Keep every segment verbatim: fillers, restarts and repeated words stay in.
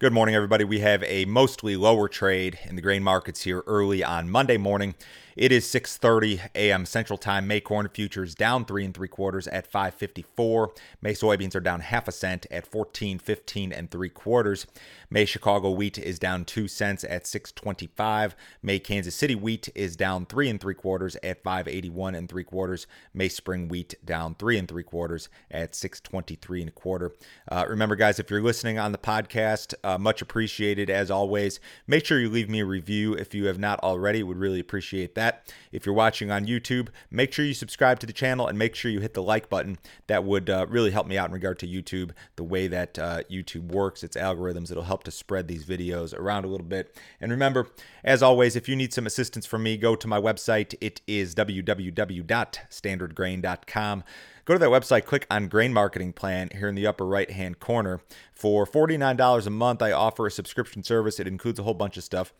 Good morning, everybody. We have a mostly lower trade in the grain markets here early on Monday morning. It is six thirty a.m. Central Time. May corn futures down three and three quarters at five fifty-four. May soybeans are down half a cent at fourteen fifteen and three quarters. May Chicago wheat is down two cents at six twenty-five. May Kansas City wheat is down three and three quarters at five eighty-one and three quarters. May spring wheat down three and three quarters at six twenty-three and a quarter. Uh, remember, guys, if you're listening on the podcast, Uh, much appreciated as always. Make sure you leave me a review if you have not already. Would really appreciate that. If you're watching on YouTube, make sure you subscribe to the channel and make sure you hit the like button. That would uh, really help me out in regard to YouTube, the way that uh, YouTube works, its algorithms. It'll help to spread these videos around a little bit. And remember, as always, if you need some assistance from me, go to my website. It is w w w dot standard grain dot com. Go to that website, click on Grain Marketing Plan here in the upper right-hand corner. For forty-nine dollars a month, I offer a subscription service. It includes a whole bunch of stuff.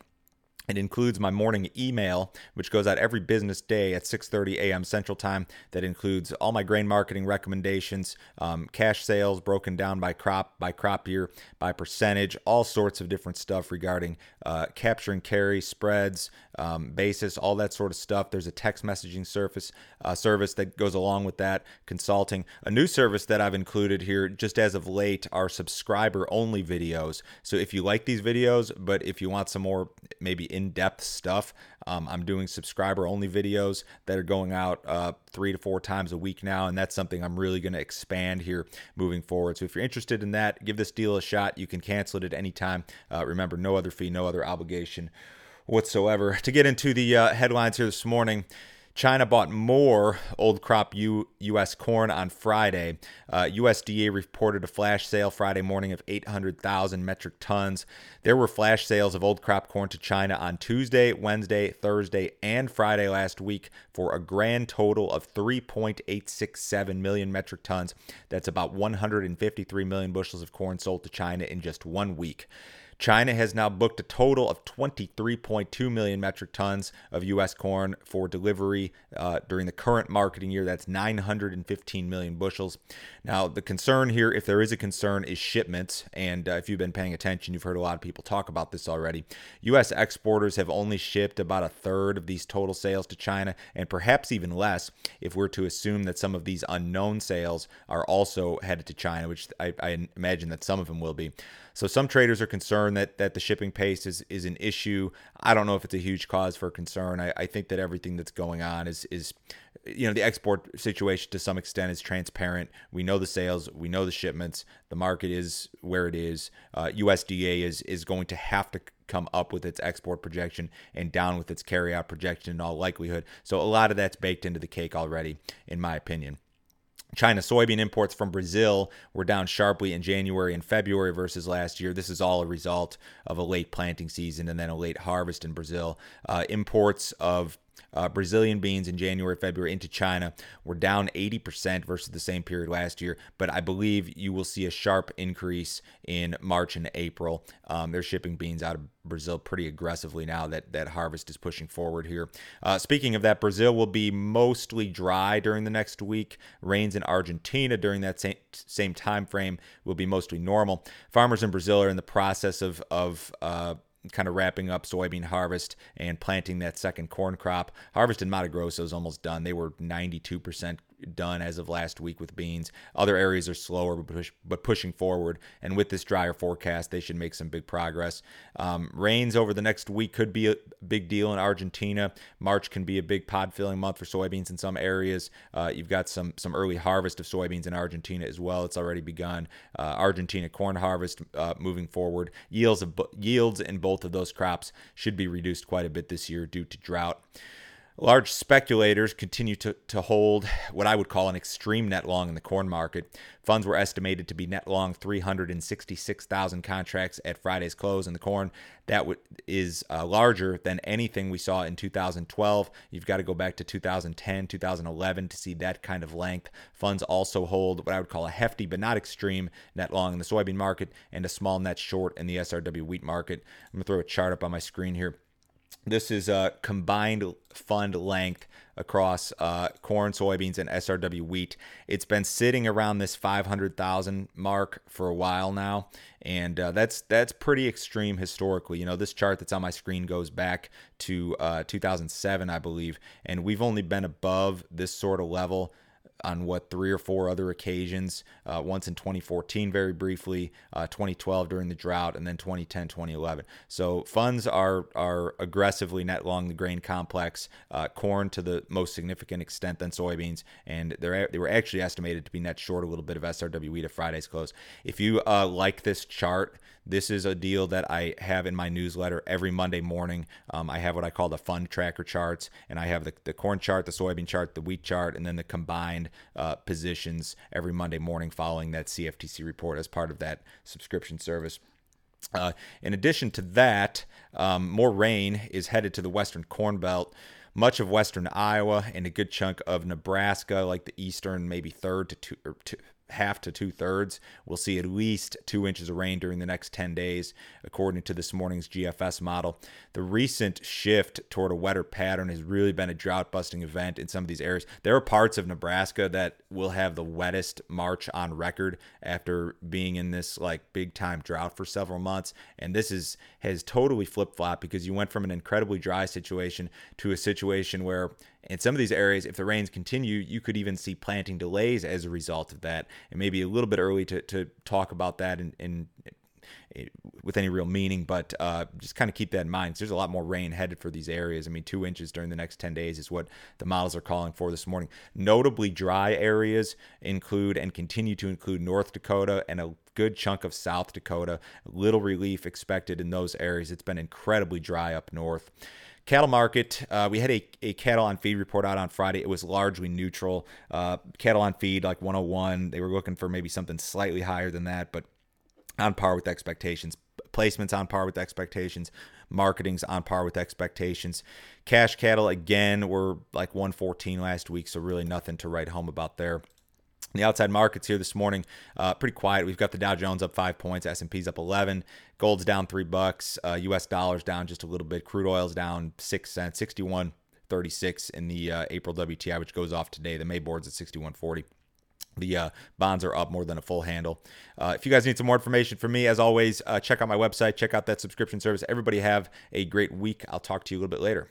It includes my morning email, which goes out every business day at six thirty a.m. Central Time. That includes all my grain marketing recommendations, um, cash sales broken down by crop, by crop year, by percentage, all sorts of different stuff regarding uh, capture and carry, spreads, um, basis, all that sort of stuff. There's a text messaging service, uh, service that goes along with that, consulting. A new service that I've included here just as of late are subscriber-only videos. So if you like these videos, but if you want some more maybe in-depth stuff. Um, I'm doing subscriber-only videos that are going out uh, three to four times a week now, and that's something I'm really going to expand here moving forward. So if you're interested in that, give this deal a shot. You can cancel it at any time. Uh, remember, no other fee, no other obligation whatsoever. To get into the uh, headlines here this morning, China bought more old crop U- U.S. corn on Friday. Uh, U S D A reported a flash sale Friday morning of eight hundred thousand metric tons. There were flash sales of old crop corn to China on Tuesday, Wednesday, Thursday, and Friday last week for a grand total of three point eight six seven million metric tons. That's about one hundred fifty-three million bushels of corn sold to China in just one week. China has now booked a total of twenty-three point two million metric tons of U S corn for delivery uh, during the current marketing year. That's nine hundred fifteen million bushels. Now, the concern here, if there is a concern, is shipments. And uh, if you've been paying attention, you've heard a lot of people talk about this already. U S exporters have only shipped about a third of these total sales to China, and perhaps even less if we're to assume that some of these unknown sales are also headed to China, which I, I imagine that some of them will be. So some traders are concerned That, that the shipping pace is, is an issue. I don't know if it's a huge cause for concern. I, I think that everything that's going on is, is, you know, the export situation to some extent is transparent. We know the sales. We know the shipments. The market is where it is. Uh, U S D A is is going to have to come up with its export projection and down with its carryout projection in all likelihood. So a lot of that's baked into the cake already, in my opinion. China soybean imports from Brazil were down sharply in January and February versus last year. This is all a result of a late planting season and then a late harvest in Brazil. Uh, imports of uh, Brazilian beans in January, February into China were down eighty percent versus the same period last year. But I believe you will see a sharp increase in March and April. Um, they're shipping beans out of Brazil pretty aggressively now that that harvest is pushing forward here. Uh, speaking of that, Brazil will be mostly dry during the next week. Rains in Argentina during that same, same time frame will be mostly normal. Farmers in Brazil are in the process of of uh, kind of wrapping up soybean harvest and planting that second corn crop. Harvest in Mato Grosso is almost done. They were ninety-two percent done as of last week with beans. Other areas are slower, but, push, but pushing forward. And with this drier forecast, they should make some big progress. Um, rains over the next week could be a big deal in Argentina. March can be a big pod filling month for soybeans in some areas. Uh, you've got some some early harvest of soybeans in Argentina as well. It's already begun. Uh, Argentina corn harvest uh, moving forward. Yields of yields in both of those crops should be reduced quite a bit this year due to drought. Large speculators continue to, to hold what I would call an extreme net long in the corn market. Funds were estimated to be net long three hundred sixty-six thousand contracts at Friday's close in the corn. That w- is uh, larger than anything we saw in two thousand twelve. You've got to go back to two thousand ten, two thousand eleven to see that kind of length. Funds also hold what I would call a hefty but not extreme net long in the soybean market and a small net short in the S R W wheat market. I'm going to throw a chart up on my screen here. This is a combined fund length across uh, corn, soybeans, and S R W wheat. It's been sitting around this five hundred thousand mark for a while now, and uh, that's that's pretty extreme historically. You know, this chart that's on my screen goes back to uh, two thousand seven, I believe, and we've only been above this sort of level on what, three or four other occasions, uh, once in twenty fourteen very briefly, uh, twenty twelve during the drought, and then twenty ten, twenty eleven. So funds are are aggressively net long the grain complex, uh, corn to the most significant extent than soybeans, and they're, they were actually estimated to be net short a little bit of S R W wheat at Friday's close. If you uh, like this chart, this is a deal that I have in my newsletter every Monday morning. Um, I have what I call the fund tracker charts, and I have the, the corn chart, the soybean chart, the wheat chart, and then the combined uh, positions every Monday morning following that C F T C report as part of that subscription service. Uh, in addition to that, um, more rain is headed to the western corn belt, much of western Iowa, and a good chunk of Nebraska, like the eastern maybe third to two or two. half to two-thirds. We'll see at least two inches of rain during the next ten days, according to this morning's G F S model. The recent shift toward a wetter pattern has really been a drought-busting event in some of these areas. There are parts of Nebraska that will have the wettest March on record after being in this like big-time drought for several months, and this is has totally flip-flopped because you went from an incredibly dry situation to a situation where in some of these areas, if the rains continue, you could even see planting delays as a result of that. It may be a little bit early to, to talk about that in, in, in, with any real meaning, but uh, just kind of keep that in mind. There's a lot more rain headed for these areas. I mean, two inches during the next ten days is what the models are calling for this morning. Notably dry areas include and continue to include North Dakota and a good chunk of South Dakota. Little relief expected in those areas. It's been incredibly dry up north. Cattle market, uh, we had a, a cattle on feed report out on Friday. It was largely neutral. Uh, cattle on feed, like one oh one. They were looking for maybe something slightly higher than that, but on par with expectations. Placements on par with expectations. Marketing's on par with expectations. Cash cattle, again, were like one fourteen last week, so really nothing to write home about there. The outside markets here this morning, uh, pretty quiet. We've got the Dow Jones up five points, S and P's up eleven, gold's down three bucks, uh, U S dollars down just a little bit, crude oil's down six cents, sixty-one thirty-six in the uh, April W T I, which goes off today. The May board's at sixty-one forty. The uh, bonds are up more than a full handle. Uh, if you guys need some more information from me, as always, uh, check out my website, check out that subscription service. Everybody have a great week. I'll talk to you a little bit later.